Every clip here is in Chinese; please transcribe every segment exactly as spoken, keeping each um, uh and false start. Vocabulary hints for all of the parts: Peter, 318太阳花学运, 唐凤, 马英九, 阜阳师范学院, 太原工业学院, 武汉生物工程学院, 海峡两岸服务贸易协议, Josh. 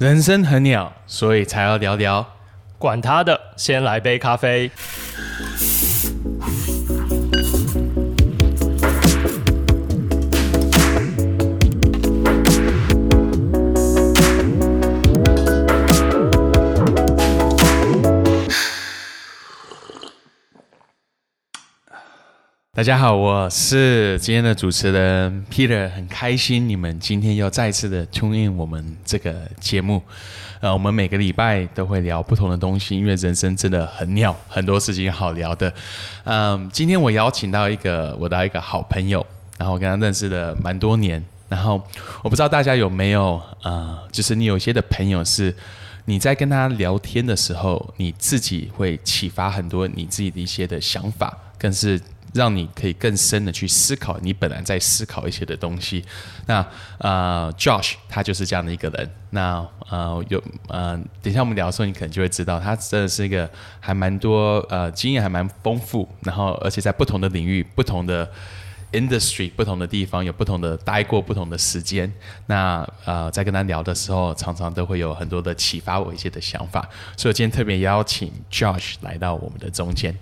人生很鸟，所以才要聊聊。管他的，先来杯咖啡。大家好，我是今天的主持人 Peter， 很开心你们今天又再次的 tune in 我们这个节目。呃，我们每个礼拜都会聊不同的东西，因为人生真的很鸟，很多事情好聊的。嗯，今天我邀请到一个我的一个好朋友，然后我跟他认识了蛮多年。然后我不知道大家有没有呃，就是你有些的朋友是你在跟他聊天的时候，你自己会启发很多你自己的一些的想法，更是让你可以更深的去思考你本来在思考一些的东西。那呃 Josh 他就是这样的一个人。那呃有呃，等一下我们聊的时候，你可能就会知道，他真的是一个还蛮多呃经验还蛮丰富，然后而且在不同的领域、不同的 industry、不同的地方有不同的待过、不同的时间。那呃，在跟他聊的时候，常常都会有很多的启发我一些的想法。所以我今天特别邀请 Josh 来到我们的中间。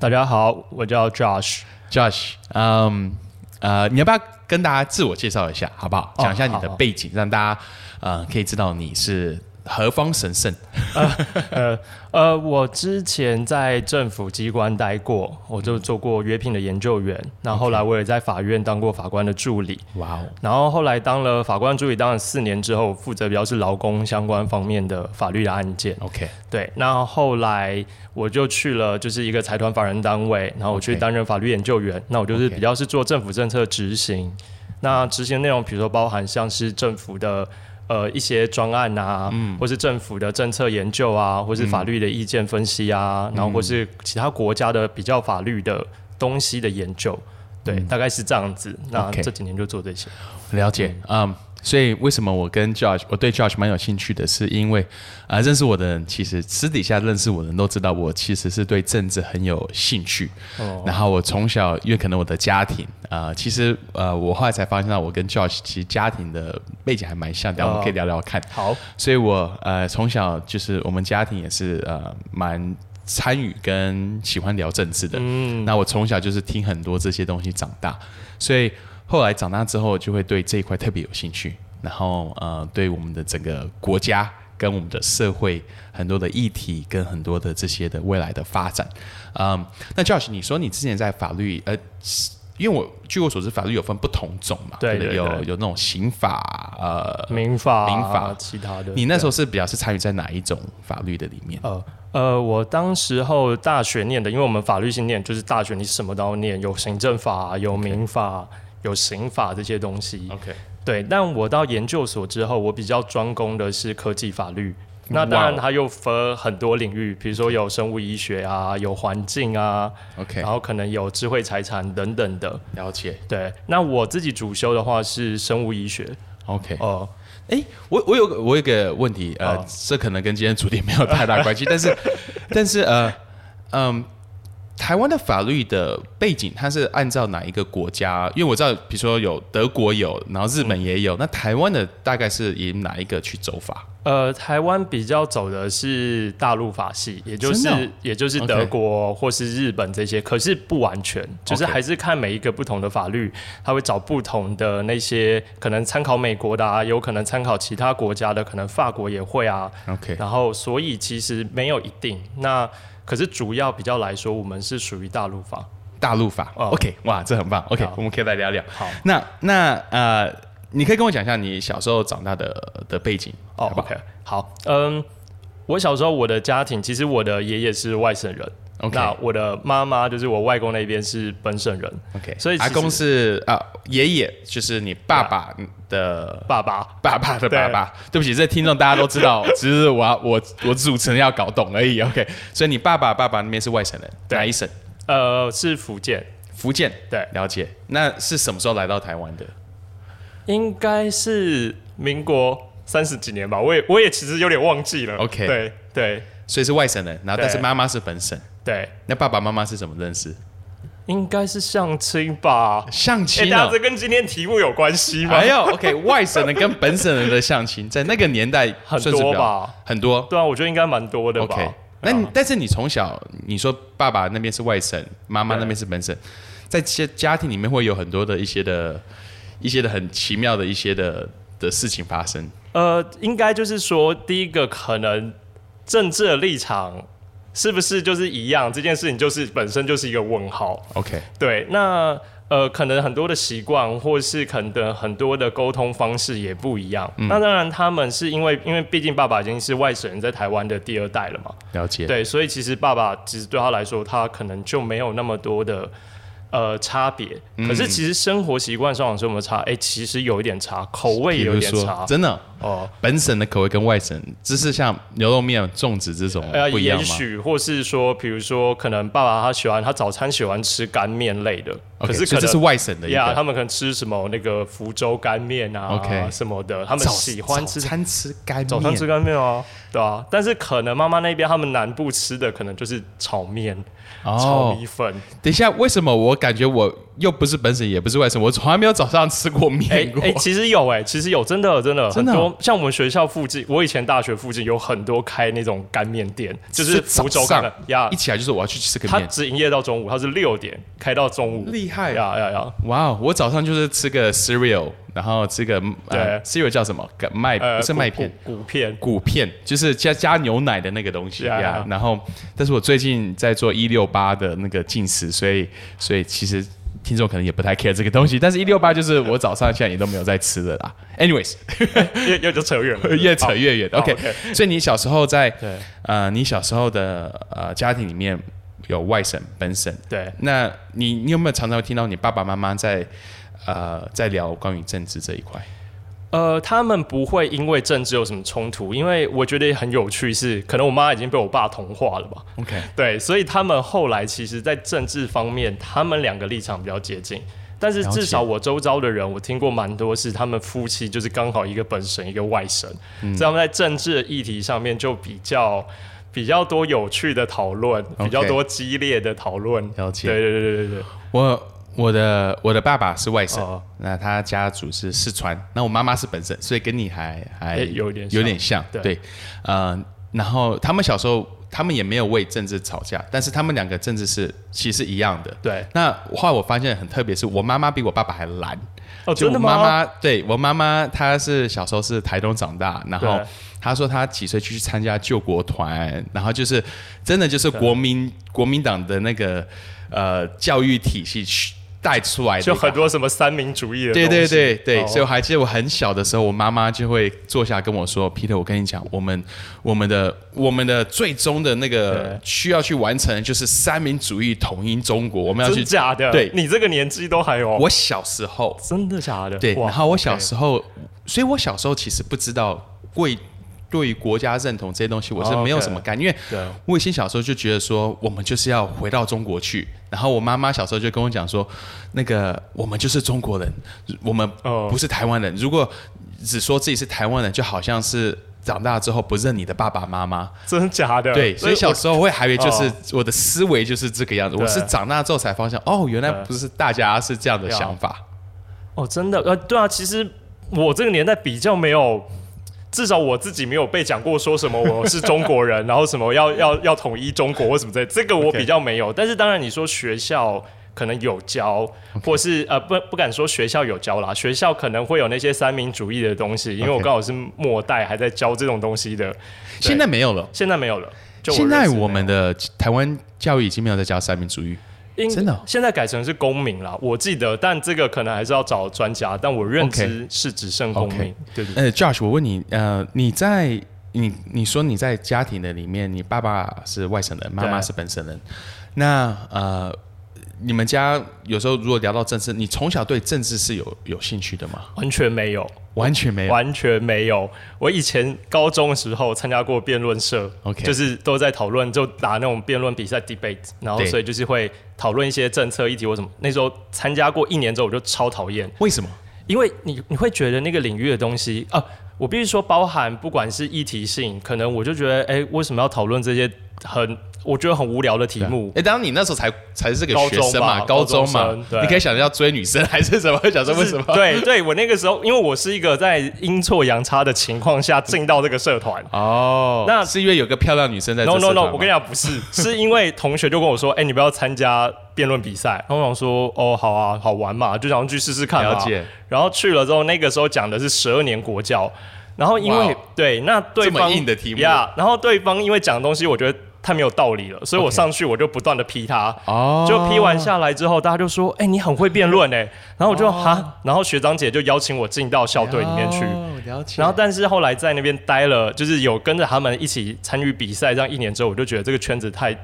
大家好，我叫 Josh。Josh， 嗯，呃，你要不要跟大家自我介绍一下，好不好？讲一下你的背景，哦、让大家呃可以知道你是何方神圣。呃呃呃，我之前在政府机关待过，我就做过约聘的研究员，然后后来我也在法院当过法官的助理。哇哦！然后后来当了法官助理，当了四年之后，负责比较是劳工相关方面的法律的案件。OK， 对，那后来我就去了就是一个财团法人单位，然后我去担任法律研究员。Okay. 那我就是比较是做政府政策执行， okay. 那执行内容比如说包含像是政府的呃一些专案啊、嗯，或是政府的政策研究啊，或是法律的意见分析啊，嗯、然后或是其他国家的比较法律的东西的研究，对，嗯、大概是这样子。那这几年就做这些。Okay. 了解，嗯。Um,所以为什么我跟 Josh， 我对 Josh 蛮有兴趣的，是因为啊、呃，认识我的人其实私底下认识我的人都知道，我其实是对政治很有兴趣。哦、然后我从小，因为可能我的家庭啊、呃，其实呃，我后来才发现到，我跟 Josh 其实家庭的背景还蛮像的，哦、我们可以聊聊看。好，所以我呃从小就是我们家庭也是呃蛮参与跟喜欢聊政治的。嗯，那我从小就是听很多这些东西长大，所以后来长大之后，就会对这一块特别有兴趣，然后呃，对我们的整个国家跟我们的社会很多的议题跟很多的这些的未来的发展，嗯，那 Josh， 你说你之前在法律，呃，因为我据我所知，法律有分不同种嘛，对对对，有有那种刑法、呃民法、民法其他的。你那时候是比较是参与在哪一种法律的里面？呃呃，我当时候大学念的，因为我们法律系念就是大学你什么都要念，有行政法，有民法。Okay.有刑法这些东西 ，OK， 对。但我到研究所之后，我比较专攻的是科技法律。那当然，它又分很多领域，比如说有生物医学啊，有环境啊 ，OK， 然后可能有智慧财产等等的。了解。对，那我自己主修的话是生物医学 ，OK， 哦、呃，哎，我我有我有个问题，呃，哦、这可能跟今天主题没有太大关系，但是但是呃嗯。台湾的法律的背景，它是按照哪一个国家？因为我知道，比如说有德国有，然后日本也有。嗯、那台湾的大概是以哪一个去走法？呃，台湾比较走的是大陆法系，也就是、哦、也就是德国或是日本这些， okay. 可是不完全，就是还是看每一个不同的法律，它会找不同的那些可能参考美国的啊，有可能参考其他国家的，可能法国也会啊。Okay. 然后所以其实没有一定那。可是主要比较来说，我们是属于大陆法。大陆法、嗯、，OK， 哇，这很棒 ，OK， 我们可以来聊聊。好，那那呃，你可以跟我讲一下你小时候长大的的背景哦 ，OK， 好，嗯，我小时候我的家庭，其实我的爷爷是外省人。Okay. 那我的妈妈就是我外公那边是本省人 ，OK， 所以阿公是啊爷爷，就是你爸爸的爸爸，爸爸的爸爸。对, 对不起，这听众大家都知道，只是我我我主持人要搞懂而已 ，OK。所以你爸爸爸爸那边是外省人，哪一省？呃，是福建。福建，对，了解。那是什么时候来到台湾的？应该是民国三十几年吧，我也我也其实有点忘记了 ，OK， 对对。所以是外省人，然后但是妈妈是本省。对，那爸爸妈妈是怎么认识？应该是相亲吧？相亲啊，这跟今天题目有关系吗？没有 ，OK， 外省人跟本省人的相亲，在那个年代很多吧，很多。对啊，我觉得应该蛮多的吧。OK， 那、啊、但是你从小，你说爸爸那边是外省，妈妈那边是本省，在家庭里面会有很多的一些的、一些的很奇妙的一些的的事情发生。呃，应该就是说，第一个可能政治的立场。是不是就是一样？这件事情就是本身就是一个问号。OK， 对，那呃，可能很多的习惯，或是可能很多的沟通方式也不一样。嗯、那当然，他们是因为因为毕竟爸爸已经是外省人在台湾的第二代了嘛，了解。对，所以其实爸爸其实对他来说，他可能就没有那么多的呃差别。可是其实生活习惯上有什么差？哎、欸，其实有一点差，口味也有一点差，真的。哦，本省的口味跟外省，只是像牛肉面、粽子这种不一样吗？呃、也许，或是说，比如说，可能爸爸他喜欢，他早餐喜欢吃干面类的， okay， 可是可能这是外省的一个，呀、yeah ，他们可能吃什么那个福州干面啊， okay， 什么的，他们喜欢吃早餐吃干面，早餐吃干面啊，对啊，但是可能妈妈那边他们南部吃的可能就是炒面、哦、炒米粉。等一下，为什么我感觉我又不是本省，也不是外省，我从来没有早上吃过面过？哎、欸欸，其实有哎、欸，其实有，真的真的真的。很多像我们学校附近，我以前大学附近有很多开那种干面店，就是福州干面呀。一起来就是我要去吃个面，他只营业到中午，他是六点开到中午，厉害呀呀呀！哇、wow， 我早上就是吃个 cereal， 然后吃个呃 cereal 叫什么？麦、呃、不是麦片，谷片，谷片就是加加牛奶的那个东西呀。Yeah, yeah, yeah. 然后，但是我最近在做一六八的那个禁食，所以所以其实。听众可能也不太 care 这个东西，但是一六八就是我早上现在也都没有在吃的啦。Anyways， 越越就扯远了，越扯越远。OK， 所以你小时候在呃，你小时候的呃家庭里面有外省、本省，对，那你你有没有常常听到你爸爸妈妈在呃在聊关于政治这一块？呃，他们不会因为政治有什么冲突，因为我觉得很有趣是，可能我妈已经被我爸同化了吧。OK， 对，所以他们后来其实，在政治方面，他们两个立场比较接近。但是至少我周遭的人，我听过蛮多是他们夫妻就是刚好一个本省一个外省，嗯、所以他们在政治的议题上面就比较比较多有趣的讨论， okay， 比较多激烈的讨论。了解，对对对对对，我。我的我的爸爸是外省，哦、那他家族是四川，那我妈妈是本省，所以跟你还还有点有点像，对，对呃，然后他们小时候他们也没有为政治吵架，但是他们两个政治是其实一样的，对。那后来我发现很特别，是我妈妈比我爸爸还懒，哦，真的吗？我妈妈对我妈妈，她是小时候是台东长大，然后。他说他几岁去参加救国团，然后就是真的就是国民国民党的那个呃教育体系带出来的，就很多什么三民主义的东西。对对对对， oh. 所以我还记得我很小的时候，我妈妈就会坐下跟我说 ：“Peter， 我跟你讲，我们我们的我们的最终的那个需要去完成就是三民主义统一中国，我们要去。”真假的？对，你这个年纪都还有。我小时候真的假的？对，然后我小时候， okay. 所以我小时候其实不知道贵。对于国家认同这些东西，我是没有什么感， oh, okay. 因为我以前小时候就觉得说，我们就是要回到中国去。然后我妈妈小时候就跟我讲说，那个我们就是中国人，我们不是台湾人。Oh. 如果只说自己是台湾人，就好像是长大之后不认你的爸爸妈妈。真的假的？对，所以小时候我还以为就是、oh. 我的思维就是这个样子。我是长大之后才发现，哦，原来不是大家是这样的想法。哦， oh, 真的，呃，对啊，其实我这个年代比较没有。至少我自己没有被讲过说什么我是中国人，然后什么要要要统一中国或什么之类的，这个我比较没有。Okay. 但是当然你说学校可能有教， okay. 或是呃不不敢说学校有教啦，学校可能会有那些三民主义的东西，因为我刚好是末代还在教这种东西的。Okay. 现在没有了，现在没有了。就我认识没有。现在我们的台湾教育已经没有在教三民主义。真的、哦，现在改成是公民啦，我记得，但这个可能还是要找专家，但我认知是只剩公民。Okay. Okay. 对对对。呃 ，Josh， 我问你，呃，你在你你说你在家庭的里面，你爸爸是外省人，妈妈是本省人，那呃，你们家有时候如果聊到政治，你从小对政治是有有兴趣的吗？完全没有，完全没有，完全没有。我以前高中的时候参加过辩论社， okay. 就是都在讨论，就打那种辩论比赛 debate， 然后所以就是会。讨论一些政策议题或什么，那时候参加过一年之后，我就超讨厌。为什么？因为你你会觉得那个领域的东西啊，我必须说包含不管是议题性，可能我就觉得，哎、欸，为什么要讨论这些很我觉得很无聊的题目。哎、啊，当然你那时候才才是个学生嘛，高中嘛，高中生，你可以想要追女生还是什么？想说为什么？就是、对对，我那个时候，因为我是一个在阴错阳差的情况下进到这个社团。哦，那是因为有个漂亮女生在这社团吗？ No no no， 我跟你讲不是，是因为同学就跟我说，哎、欸，你不要参加辩论比赛。然后我想说，哦，好啊，好玩嘛，就想去试试看嘛。了解。然后去了之后，那个时候讲的是十二年国教。然后因为、wow, 对，那对方这么硬的题目呀， yeah, 然后对方因为讲的东西，我觉得太没有道理了，所以我上去我就不断的批他， okay. 就批完下来之后，大家就说，哎、欸，你很会辩论哎、欸，然后我就、oh. 哈，然后学长姐就邀请我进到校队里面去， oh, 然后但是后来在那边待了，就是有跟着他们一起参与比赛，这样一年之后，我就觉得这个圈子太。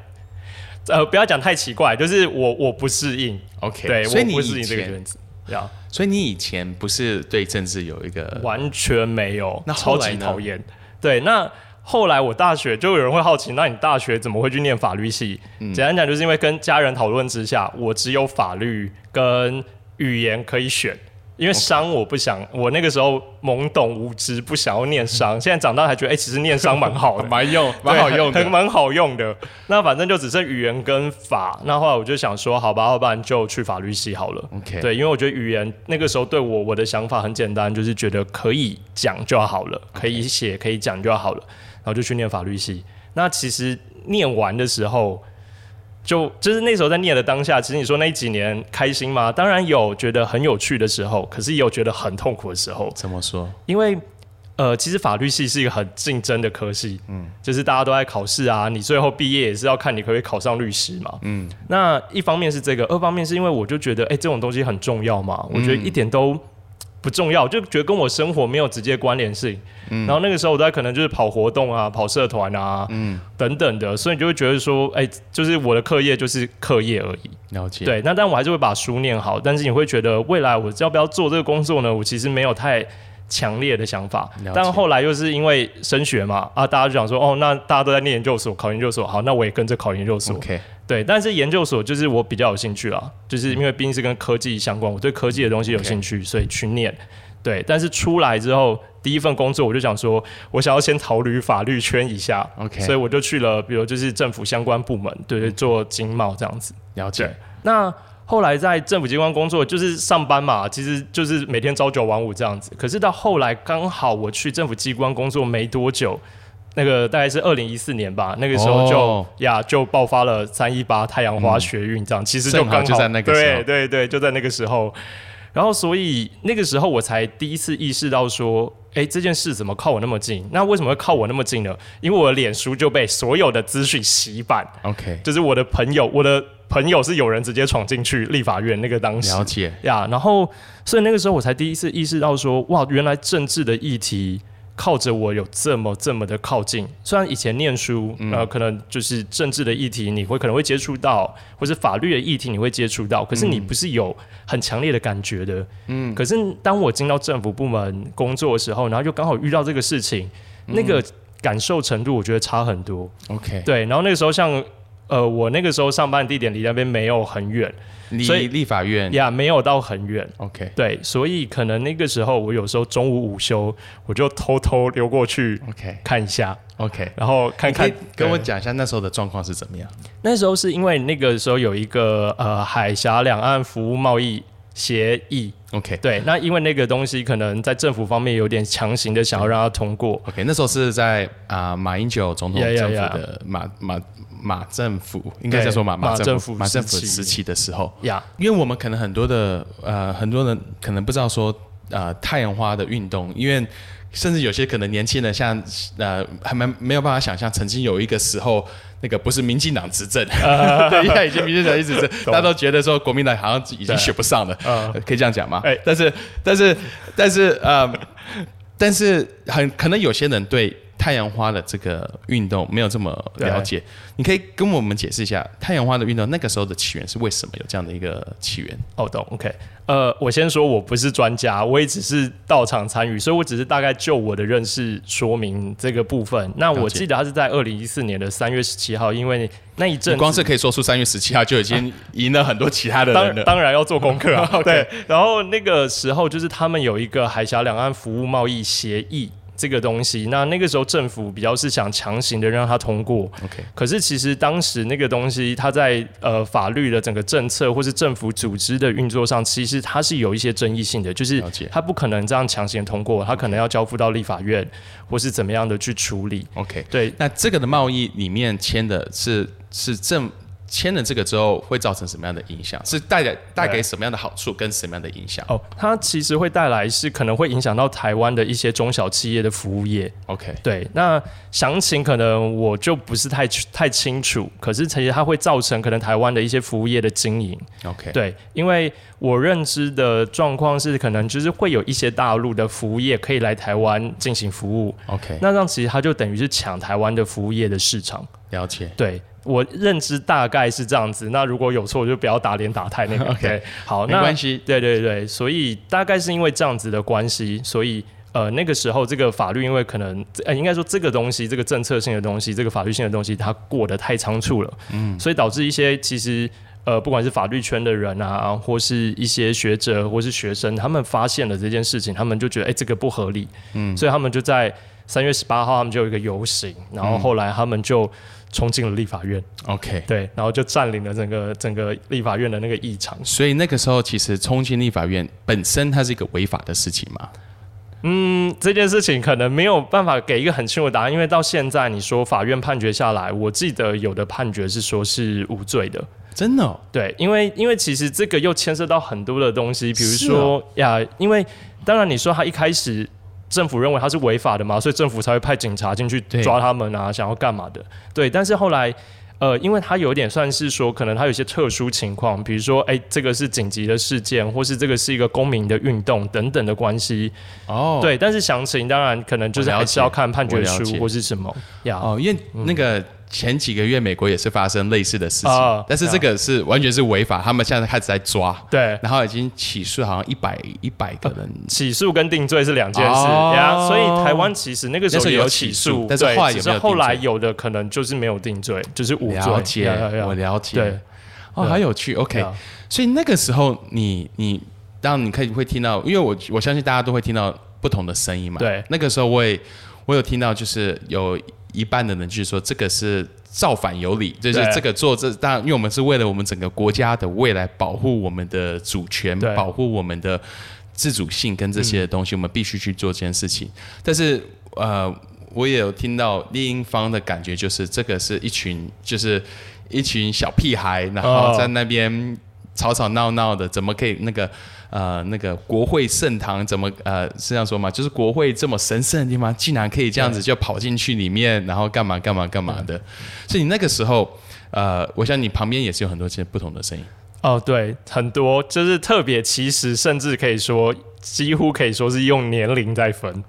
呃，不要讲太奇怪，就是我我不适应 ，OK， 对，所以你我不适应这个圈子，呀、yeah.。所以你以前不是对政治有一个完全没有，那超级讨厌。对，那后来我大学就有人会好奇，那你大学怎么会去念法律系？嗯、简单讲，就是因为跟家人讨论之下，我只有法律跟语言可以选，因为商我不想， okay. 我那个时候懵懂无知，不想要念商。嗯、现在长大还觉得，哎、欸，其实念商蛮好的，蛮用，蛮好用的，蛮好用的。那反正就只剩语言跟法。那后来我就想说，好吧，要不然就去法律系好了。Okay. 对，因为我觉得语言那个时候对我我的想法很简单，就是觉得可以讲就好了，可以写、okay. 可以讲就好了，然后就去念法律系。那其实念完的时候。就就是那时候在念的当下，其实你说那几年开心吗？当然有，觉得很有趣的时候，可是也有觉得很痛苦的时候。怎么说？因为呃，其实法律系是一个很竞争的科系，嗯，就是大家都在考试啊，你最后毕业也是要看你可不可以考上律师嘛，嗯。那一方面是这个，二方面是因为我就觉得，哎、欸，这种东西很重要嘛，我觉得一点都不重要，就觉得跟我生活没有直接关联性。嗯、然后那个时候我在可能就是跑活动啊，跑社团啊、嗯、等等的，所以你就会觉得说哎、欸，就是我的课业就是课业而已，了解，对，那但我还是会把书念好，但是你会觉得未来我要不要做这个工作呢，我其实没有太强烈的想法，但后来又是因为升学嘛啊，大家就想说哦，那大家都在念研究所，考研究所，好，那我也跟着考研究所、okay. 对，但是研究所就是我比较有兴趣啦，就是因为毕竟是跟科技相关，我对科技的东西有兴趣、okay. 所以去念，对，但是出来之后第一份工作我就想说我想要先逃离法律圈一下、okay. 所以我就去了比如就是政府相关部门，对对，做经贸这样子，了解，那后来在政府机关工作就是上班嘛，其实就是每天朝九晚五这样子，可是到后来刚好我去政府机关工作没多久，那个大概是二零一四年吧，那个时候就、哦、呀就爆发了三一八太阳花学运这样、嗯、其实就刚 好, 就在那个时候，对对对，就在那个时候，然后所以那个时候我才第一次意识到说哎，这件事怎么靠我那么近？那为什么会靠我那么近呢？因为我的脸书就被所有的资讯洗版。OK， 就是我的朋友，我的朋友是有人直接闯进去立法院那个当时。了解呀， yeah, 然后所以那个时候我才第一次意识到说，哇，原来政治的议题靠着我有这么这么的靠近。虽然以前念书，嗯、呃，可能就是政治的议题你会可能会接触到，或是法律的议题你会接触到，可是你不是有很强烈的感觉的。嗯，可是当我进到政府部门工作的时候，然后就刚好遇到这个事情，嗯、那个感受程度我觉得差很多。OK， 对，然后那个时候像呃，我那个时候上班的地点离那边没有很远，离立法院呀、yeah, 没有到很远。OK， 对，所以可能那个时候我有时候中午午休，我就偷偷溜过去 OK 看一下。OK， 然后看看，跟我讲一下那时候的状况是怎么样？那时候是因为那个时候有一个呃海峡两岸服务贸易协议。OK， 对，那因为那个东西可能在政府方面有点强行的想要让它通过。OK， 那时候是在啊、呃、马英九总统政府的马马马政府，应该叫做马马政府马政府时期的时候。呀、yeah. ，因为我们可能很多的呃很多人可能不知道说呃太阳花的运动，因为甚至有些可能年轻人像呃还蛮没有办法想象，曾经有一个时候。那个不是民进党执政、uh, 对，现在已经民进党一直执政，大家都觉得说国民党好像已经学不上了、uh, 可以这样讲吗、欸、但是但是但是呃但是很可能有些人对太阳花的这个运动没有这么了解，你可以跟我们解释一下太阳花的运动那个时候的起源是为什么有这样的一个起源？哦，懂 ，OK， 呃，我先说我不是专家，我也只是到场参与，所以我只是大概就我的认识说明这个部分。那我记得它是在二零一四年的三月十七号，因为那一阵光是可以说出三月十七号就已经赢了很多其他的人了，啊、当, 当然要做功课啊。对，然后那个时候就是他们有一个海峡两岸服务贸易协议。这个东西，那那个时候政府比较是想强行的让它通过 okay. 可是其实当时那个东西它在、呃、法律的整个政策或是政府组织的运作上，其实它是有一些争议性的，就是它不可能这样强行通过，它可能要交付到立法院或是怎么样的去处理 OK， 对。那这个的贸易里面签的是是政签了这个之后会造成什么样的影响？是带来带给什么样的好处跟什么样的影响？哦，它其实会带来是可能会影响到台湾的一些中小企业的服务业。OK， 对，那详情可能我就不是太太清楚，可是其实它会造成可能台湾的一些服务业的经营。OK， 对，因为我认知的状况是，可能就是会有一些大陆的服务业可以来台湾进行服务。OK， 那这样其实它就等于是抢台湾的服务业的市场。了解，对。我认知大概是这样子，那如果有错就不要打脸打太那个 OK， 好，没关系，对对对，所以大概是因为这样子的关系，所以呃那个时候这个法律因为可能、呃、应该说这个东西，这个政策性的东西，这个法律性的东西它过得太仓促了、嗯、所以导致一些其实呃不管是法律圈的人啊，或是一些学者或是学生，他们发现了这件事情，他们就觉得哎、欸、这个不合理、嗯、所以他们就在三月十八号他们就有一个游行，然后后来他们就冲进了立法院 OK 对，然后就占领了整个整个立法院的那个议场。所以那个时候其实冲进立法院本身它是一个违法的事情嘛？嗯，这件事情可能没有办法给一个很清楚的答案，因为到现在你说法院判决下来，我记得有的判决是说是无罪的。真的、哦、对，因为因为其实这个又牵涉到很多的东西，比如说、哦、呀，因为当然你说他一开始政府认为它是违法的嘛，所以政府才会派警察进去抓他们啊，想要干嘛的？对，但是后来，呃，因为它有点算是说，可能它有些特殊情况，比如说，哎、欸，这个是紧急的事件，或是这个是一个公民的运动等等的关系。哦，对，但是详情当然可能就是还是要看判决书或是什么。哦，因为那个。嗯，前几个月美国也是发生类似的事情、哦、但是这个是、嗯、完全是违法，他们现在开始在抓，对，然后已经起诉好像一百一百个人、呃、起诉跟定罪是两件事、哦 yeah, 所以台湾其实那个时候有起诉，但是后来有没有定罪？只是后来有的可能就是没有定罪，就是无罪。了解、yeah, yeah, yeah, 我了解，对，哦，好有趣 OK、yeah. 所以那个时候你你当然你可以会听到，因为我我相信大家都会听到不同的声音嘛，对，那个时候我也我有听到就是有一半的人就是说这个是造反有理，就是这个做这当然因为我们是为了我们整个国家的未来，保护我们的主权，保护我们的自主性跟这些东西、嗯、我们必须去做这件事情。但是呃我也有听到另一方的感觉，就是这个是一群就是一群小屁孩，然后在那边吵吵闹闹的，怎么可以那个呃，那个国会圣堂怎么呃是这样说嘛？就是国会这么神圣的地方，竟然可以这样子就跑进去里面，然后干嘛干嘛干嘛的。所以你那个时候，呃，我想你旁边也是有很多些不同的声音。哦，对，很多，就是特别，其实甚至可以说，几乎可以说是用年龄在分。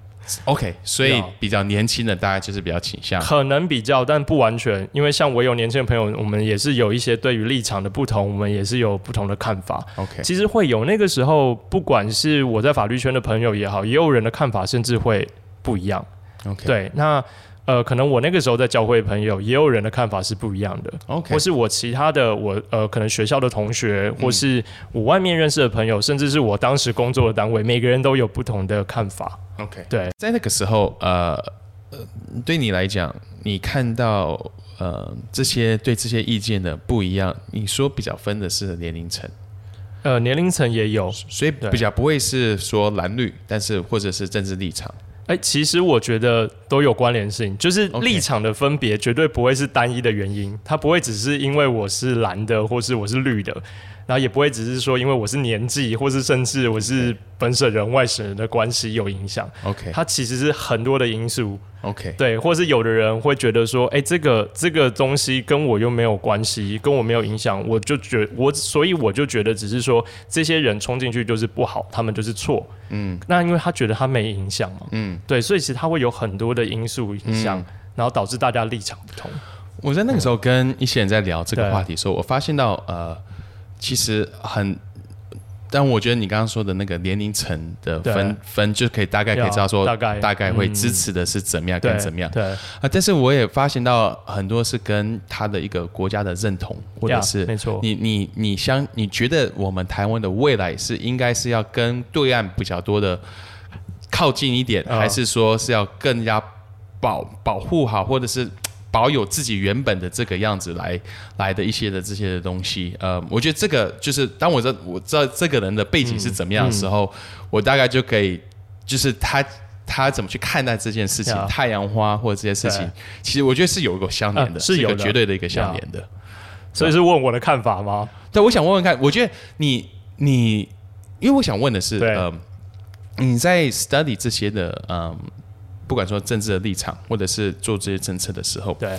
OK， 所以比较年轻的大概就是比较倾向，可能比较，但不完全，因为像我有年轻的朋友，我们也是有一些对于立场的不同，我们也是有不同的看法。OK， 其实会有那个时候，不管是我在法律圈的朋友也好，也有人的看法甚至会不一样。OK， 对，那呃，可能我那个时候在教会的朋友，也有人的看法是不一样的。OK， 或是我其他的我呃，可能学校的同学，或是我外面认识的朋友，嗯、甚至是我当时工作的单位，每个人都有不同的看法。OK， 对，在那个时候，呃，对你来讲，你看到呃这些对这些意见的不一样，你说比较分的是年龄层，呃，年龄层也有，所以比较不会是说蓝绿，但是或者是政治立场。哎，其实我觉得都有关联性，就是立场的分别绝对不会是单一的原因， okay. 它不会只是因为我是蓝的，或是我是绿的，然后也不会只是说因为我是年纪，或是甚至我是本省人、okay. 外省人的关系有影响。OK， 它其实是很多的因素。OK， 对，或是有的人会觉得说，哎，这个这个东西跟我又没有关系，跟我没有影响，我就觉我，所以我就觉得只是说这些人冲进去就是不好，他们就是错。嗯，那因为他觉得他没影响嘛。嗯，对，所以其实他会有很多的因素影响，嗯、然后导致大家立场不同。我在那个时候跟一些人在聊这个话题的时候，我发现到呃。其实很，但我觉得你刚刚说的那个年龄层的分分就可以大概可以知道说大概大概会支持的是怎么样跟怎么样、嗯、对啊、呃，但是我也发现到很多是跟他的一个国家的认同，或者是没错，你你你相你觉得我们台湾的未来是应该是要跟对岸比较多的靠近一点，还是说是要更加保保护好，或者是保有自己原本的这个样子来来的一些的这些的东西？呃，我觉得这个就是当我知道我知道这个人的背景是怎么样的时候，嗯嗯、我大概就可以，就是他他怎么去看待这件事情，嗯、太阳花或者这些事情，其实我觉得是有一个相连的，啊、是有的，是一个绝对的一个相连的。所以是问我的看法吗？对，我想问问看，我觉得你你，因为我想问的是，呃，你在 study 这些的，嗯。不管说政治的立场，或者是做这些政策的时候，对，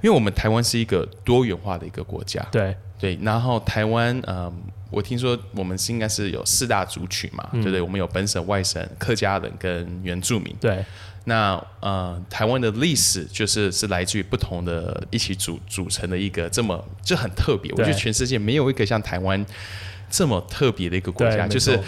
因为我们台湾是一个多元化的一个国家，对对。然后台湾，嗯，我听说我们应该是有四大族群嘛，嗯、对不对？我们有本省、外省、客家人跟原住民，对。那呃，台湾的历史就是是来自于不同的一起组组成的一个这么就很特别，我觉得全世界没有一个像台湾这么特别的一个国家，就是。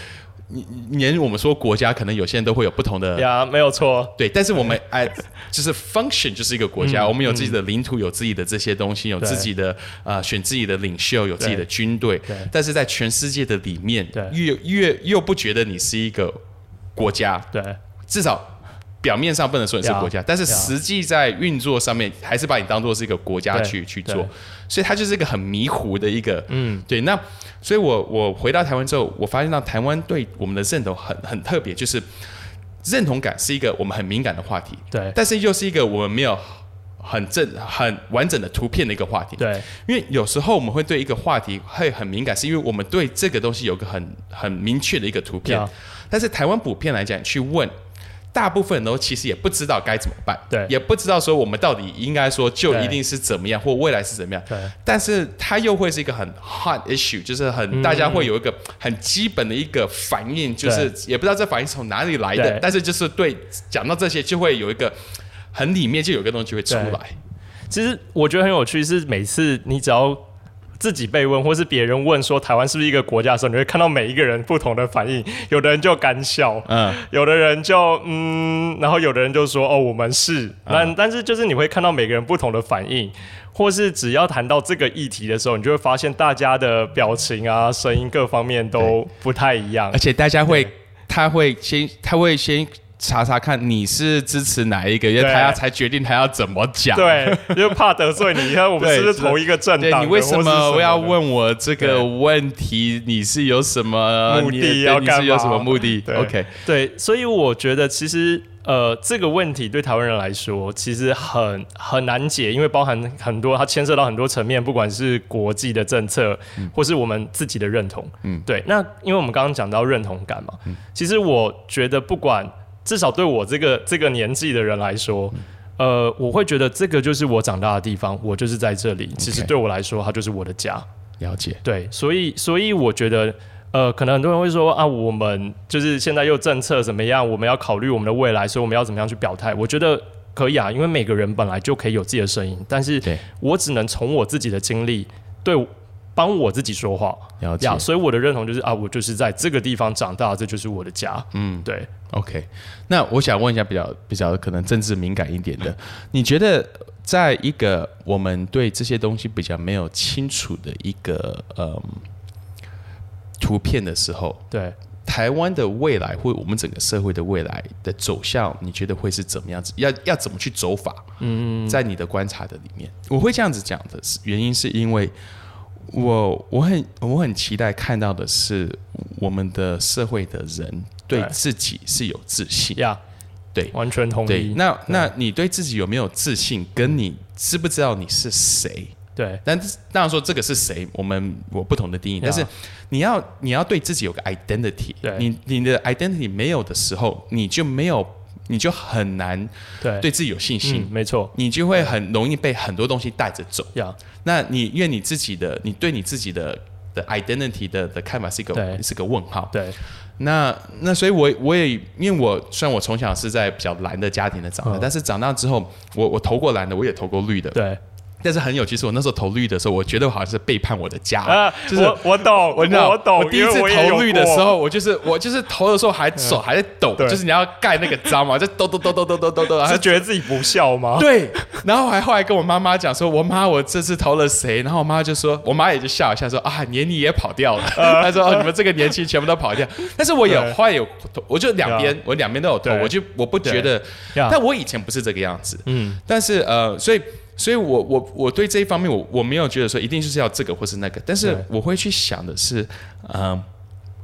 连我们说国家，可能有些人都会有不同的呀， yeah, 没有错。对，但是我们哎，就是 function 就是一个国家，嗯、我们有自己的领土，嗯、有自己的这些东西，有自己的呃选自己的领袖，有自己的军队。但是在全世界的里面，越越又不觉得你是一个国家。对，至少表面上不能说你是国家， yeah, 但是实际在运作上面，还是把你当作是一个国家去去做。所以它就是一个很迷糊的一个，嗯，对，那。所以我，我我回到台湾之后，我发现到台湾对我们的认同很很特别，就是认同感是一个我们很敏感的话题，对，但是又是一个我们没有很正很完整的图片的一个话题，对，因为有时候我们会对一个话题会很敏感，是因为我们对这个东西有个很很明确的一个图片，但是台湾普遍来讲去问。大部分人都其实也不知道该怎么办，对，也不知道说我们到底应该说就一定是怎么样，或未来是怎么样。对，但是它又会是一个很 hot issue， 就是很、嗯、大家会有一个很基本的一个反应，就是也不知道这反应从哪里来的，但是就是对讲到这些就会有一个很里面就有一个东西会出来。其实我觉得很有趣，是每次你只要。自己被问，或是别人问说台湾是不是一个国家的时候，你会看到每一个人不同的反应。有的人就干笑，嗯，有的人就嗯，然后有的人就说哦，我们是。但、嗯、但是就是你会看到每个人不同的反应，或是只要谈到这个议题的时候，你就会发现大家的表情啊、声音各方面都不太一样。而且大家会，他会先，他会先。查查看你是支持哪一个，因为他要才决定他要怎么讲。对，就怕得罪你。看我们是不是同一个政党？你为什么要问我这个问题？你是有什么目的要干嘛？你是有什么目的？ OK， 对，所以我觉得其实呃这个问题对台湾人来说其实很很难解，因为包含很多，它牵涉到很多层面，不管是国际的政策，嗯、或是我们自己的认同。嗯，对。那因为我们刚刚讲到认同感嘛，嗯、其实我觉得不管。至少对我这个这个年纪的人来说，呃，我会觉得这个就是我长大的地方，我就是在这里。其实对我来说，它就是我的家。了解。对，所以所以我觉得，呃，可能很多人会说啊，我们就是现在又政策怎么样，我们要考虑我们的未来，所以我们要怎么样去表态？我觉得可以啊，因为每个人本来就可以有自己的声音，但是我只能从我自己的经历对。帮我自己说话，了解，yeah, 所以我的认同就是啊，我就是在这个地方长大，这就是我的家。嗯，对 ，OK。那我想问一下，比较比较可能政治敏感一点的，你觉得在一个我们对这些东西比较没有清楚的一个嗯图片的时候，对台湾的未来或我们整个社会的未来的走向，你觉得会是怎么样子？要要怎么去走法？嗯，在你的观察的里面，我会这样子讲的原因是因为。我我很我很期待看到的是，我们的社会的人对自己是有自信。Yeah, 对，完全同意。那那你对自己有没有自信？跟你知不知道你是谁？对，但当然说这个是谁，我们我不同的定义。Yeah. 但是你要你要对自己有个 identity。你你的 identity 没有的时候，你就没有。你就很难对自己有信心，嗯、没错，你就会很容易被很多东西带着走。Yeah. 那你因为你自己的，你对你自己的的 identity 的的看法是一个是个问号。对，那那所以我我也因为我虽然我从小是在比较蓝的家庭的长大，嗯、但是长大之后我我投过蓝的，我也投过绿的。对，但是很有趣，是我那时候投绿的时候，我觉得我好像是背叛我的家。呃、就是我我懂，我懂，我懂。我第一次投绿的时候，我就是我就是投的时候还手还在抖，就是你要盖那个章嘛，就抖抖抖抖抖抖抖抖。是觉得自己不孝吗？对。然后我还后来跟我妈妈讲说，我妈我这次投了谁？然后我妈就说，我妈也就笑一下说啊，年你也跑掉了。呃、她说、哦、你们这个年纪全部都跑掉。但是我也后来有，我就两边我两边都有投，我就我不觉得，但我以前不是这个样子。嗯，但是呃，所以。所以我，我我我对这一方面我，我我没有觉得说一定就是要这个或是那个，但是我会去想的是，嗯，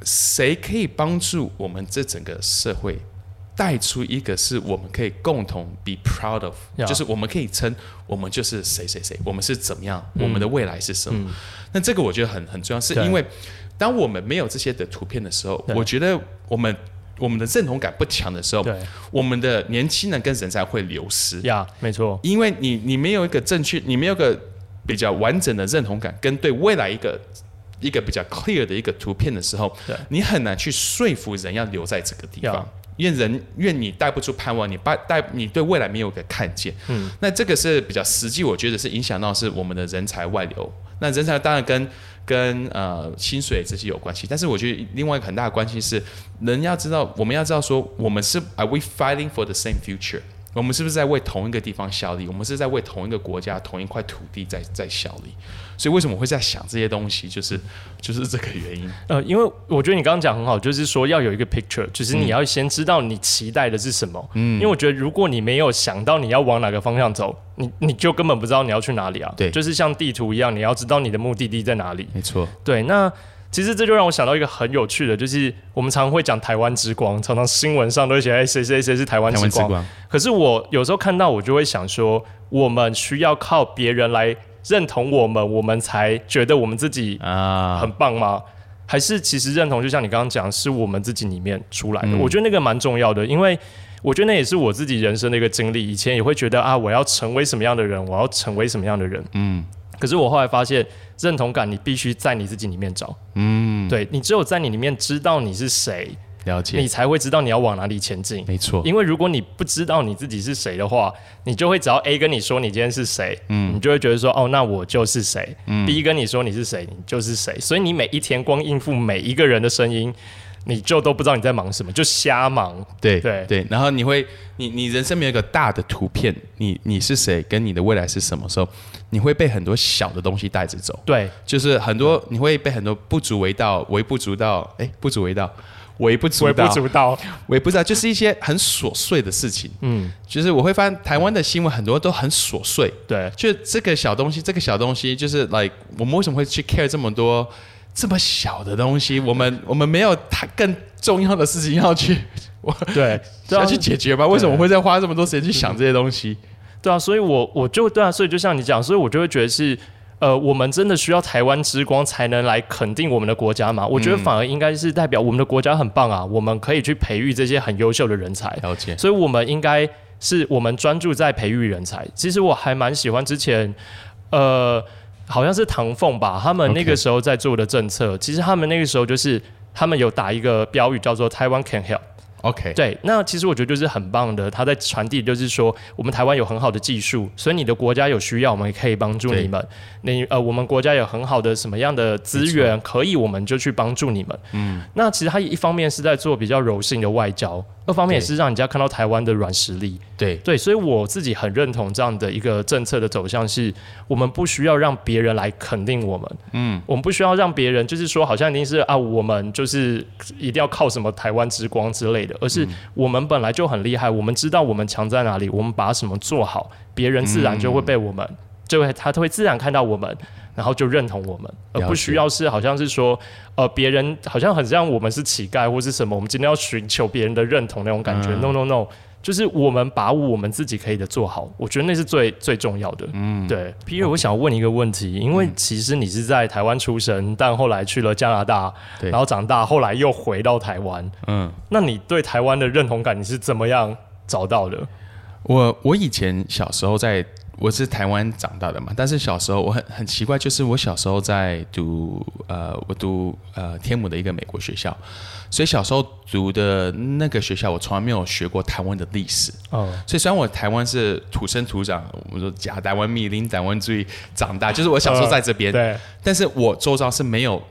谁可以帮助我们这整个社会带出一个是我们可以共同 be proud of， 就是我们可以称我们就是谁谁谁，我们是怎么样，嗯、我们的未来是什么？嗯、那这个我觉得很很重要，是因为当我们没有这些的图片的时候，我觉得我们。我们的认同感不强的时候，我们的年轻人跟人才会流失。呀、yeah, ，没错，因为你你没有一个正确，你没有一个比较完整的认同感，跟对未来一个一个比较 clear 的一个图片的时候，你很难去说服人要留在这个地方， yeah. 因为人因为你带不出盼望，你把带你对未来没有一个看见。嗯，那这个是比较实际，我觉得是影响到是我们的人才外流。那人才当然跟。跟呃薪水这些有关系，但是我觉得另外一个很大的关系是，人要知道，我们要知道说，我们是 are we fighting for the same future？ 我们是不是在为同一个地方效力？我们是在为同一个国家、同一块土地在在效力？所以为什么我会在想这些东西，就是就是这个原因。呃，因为我觉得你刚刚讲很好，就是说要有一个 picture， 就是你要先知道你期待的是什么。嗯，因为我觉得如果你没有想到你要往哪个方向走。你, 你就根本不知道你要去哪里啊，对，就是像地图一样，你要知道你的目的地在哪里。没错，对。那其实这就让我想到一个很有趣的，就是我们常常会讲台湾之光，常常新闻上都会写哎谁谁谁是台湾之光，台湾之光。可是我有时候看到我就会想说，我们需要靠别人来认同我们，我们才觉得我们自己很棒吗？啊，还是其实认同就像你刚刚讲，是我们自己里面出来的。嗯，我觉得那个蛮重要的，因为我觉得那也是我自己人生的一个经历。以前也会觉得啊，我要成为什么样的人，我要成为什么样的人。嗯，可是我后来发现，认同感你必须在你自己里面找。嗯，对，你只有在你里面知道你是谁，了解，你才会知道你要往哪里前进。没错，因为如果你不知道你自己是谁的话，你就会只要 A 跟你说你今天是谁，嗯，你就会觉得说哦，那我就是谁。嗯。B 跟你说你是谁，你就是谁。所以你每一天光应付每一个人的声音。你就都不知道你在忙什么，就瞎忙。对对对，然后你会，你你人生没有一个大的图片，你你是谁，跟你的未来是什么时候，你会被很多小的东西带着走。对，就是很多，你会被很多不足为道，微不足道，哎，不足为道，微不足道，微不足道，微不足道，就是一些很琐碎的事情。嗯，就是我会发现台湾的新闻很多都很琐碎。对，就这个小东西，这个小东西，就是 like 我们为什么会去 care 这么多？这么小的东西，我们我们没有它更重要的事情要去，对，要去解决吧？为什么会再花这么多时间去想这些东西？对啊，所以我我就对啊，所以就像你讲，所以我就会觉得是，呃，我们真的需要台湾之光才能来肯定我们的国家嘛？我觉得反而应该是代表我们的国家很棒啊，嗯，我们可以去培育这些很优秀的人才。了解，所以我们应该是我们专注在培育人才。其实我还蛮喜欢之前，呃。好像是唐凤吧，他们那个时候在做的政策， okay. 其实他们那个时候就是他们有打一个标语叫做 Taiwan can help。OK， 对，那其实我觉得就是很棒的，他在传递就是说，我们台湾有很好的技术，所以你的国家有需要，我们可以帮助你们。你呃，我们国家有很好的什么样的资源，可以我们就去帮助你们。嗯，那其实他一方面是在做比较柔性的外交，二方面也是让人家看到台湾的软实力。对对，所以我自己很认同这样的一个政策的走向是，我们不需要让别人来肯定我们。嗯，我们不需要让别人就是说，好像一定是啊，我们就是一定要靠什么台湾之光之类的。而是我们本来就很厉害，我们知道我们强在哪里，我们把什么做好，别人自然就会被我们，嗯，就会他会自然看到我们，然后就认同我们，而不需要是好像是说，呃，别人好像很像我们是乞丐或是什么，我们今天要寻求别人的认同那种感觉。嗯，no no no， 就是我们把我们自己可以的做好，我觉得那是最最重要的。嗯，对 ，Peter， 我想问一个问题，因为其实你是在台湾出生，但后来去了加拿大，然后长大，后来又回到台湾。嗯，那你对台湾的认同感你是怎么样找到的？我我以前小时候在，我是台湾长大的嘛，但是小时候我很很奇怪，就是我小时候在读呃，我读呃天母的一个美国学校，所以小时候读的那个学校，我从来没有学过台湾的历史。哦，所以虽然我台湾是土生土长，我们说假台湾米林台湾最长大，就是我小时候在这边，哦，对，但是我周遭是没有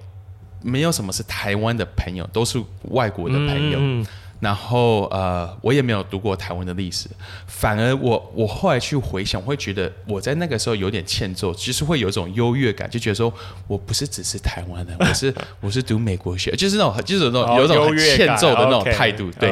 没有什么是台湾的朋友，都是外国的朋友。嗯，然后呃，我也没有读过台湾的历史，反而我我后来去回想，我会觉得我在那个时候有点欠揍，其实会有一种优越感，就觉得说我不是只是台湾人，我是我是读美国学，就是那种就是那种有一种很欠揍的那种态度，对。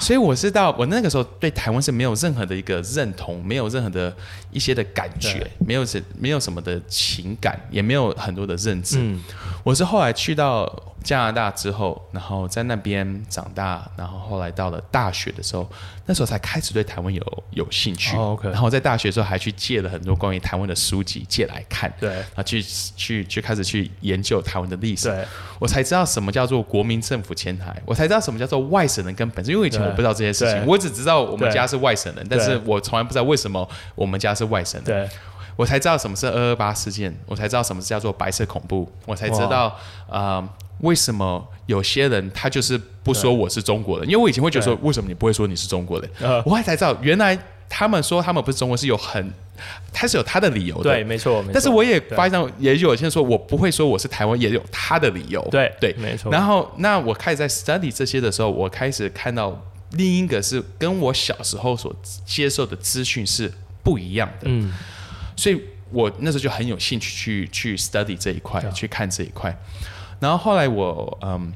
所以我是到我那个时候对台湾是没有任何的一个认同，没有任何的一些的感觉，没有没有什么的情感，也没有很多的认知。嗯，我是后来去到加拿大之后，然后在那边长大，然后后来到了大学的时候，那时候才开始对台湾有有兴趣。Oh, okay. 然后在大学的时候还去借了很多关于台湾的书籍借来看，对，然后去去就开始去研究台湾的历史。对，我才知道什么叫做国民政府迁台，我才知道什么叫做外省人跟本省，因为以前我不知道这些事情，我只知道我们家是外省人，但是我从来不知道为什么我们家是外省人。对，我才知道什么是二二八事件，我才知道什么叫做白色恐怖，我才知道啊。为什么有些人他就是不说我是中国人？因为我以前会觉得说，为什么你不会说你是中国人？呃、我后来才知道，原来他们说他们不是中国是有很，他是有他的理由的。对，没错。但是我也发现，也有些人说我不会说我是台湾，也有他的理由。对对，没错。然后，那我开始在 study 这些的时候，我开始看到另一个是跟我小时候所接受的资讯是不一样的。嗯，所以我那时候就很有兴趣去去 study 这一块，去看这一块。然后后来我，嗯，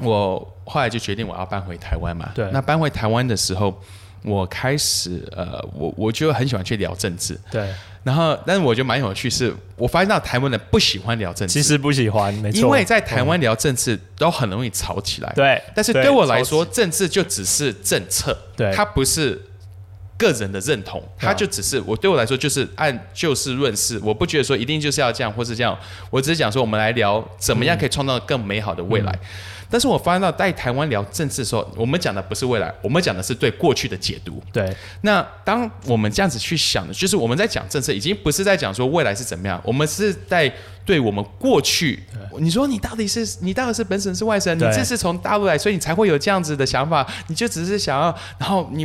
我后来就决定我要搬回台湾嘛。对。那搬回台湾的时候，我开始，呃，我我就很喜欢去聊政治。对。然后，但是我觉得蛮有趣是，我发现到台湾人不喜欢聊政治，其实不喜欢，没错。因为在台湾聊政治都很容易吵起来。对。但是对我来说，政治就只是政策，对，它不是个人的认同，他就只是我对我来说就是按就事论事，我不觉得说一定就是要这样或是这样，我只是讲说我们来聊怎么样可以创造更美好的未来。嗯嗯，但是我发现到在台湾聊政治的时候，我们讲的不是未来，我们讲的是对过去的解读。对，那当我们这样子去想的，就是我们在讲政策，已经不是在讲说未来是怎么样，我们是在对我们过去。你说你到底是你到底是本省是外省，你这是从大陆来，所以你才会有这样子的想法，你就只是想要，然后你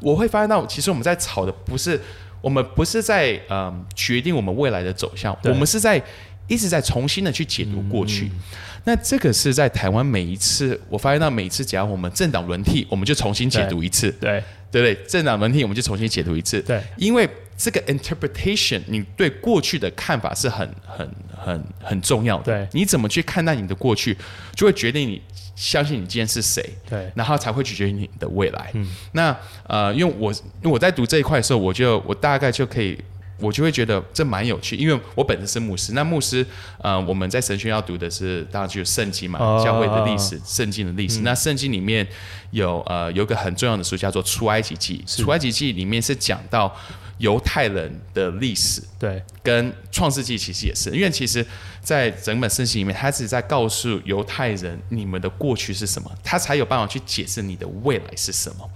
我会发现到，其实我们在吵的不是我们不是在、呃、决定我们未来的走向，我们是在。一直在重新的去解读过去，嗯，那这个是在台湾每一次，我发现到每一次只要我们政党轮替，我们就重新解读一次，对对不对？政党轮替我们就重新解读一次，对，因为这个 interpretation， 你对过去的看法是很很很很重要的，对，你怎么去看待你的过去，就会决定你相信你今天是谁，对，然后才会取决于你的未来。嗯，那呃，因为我因为我在读这一块的时候，我就我大概就可以。我就会觉得这蛮有趣，因为我本身是牧师。那牧师，呃，我们在神学要读的是，当然就是圣经嘛，哦，教会的历史，圣经的历史。嗯，那圣经里面有呃有一个很重要的书叫做《出埃及记》，《出埃及记》里面是讲到犹太人的历史，对，跟创世纪其实也是，因为其实在整本圣经里面，它是在告诉犹太人你们的过去是什么，他才有办法去解释你的未来是什么。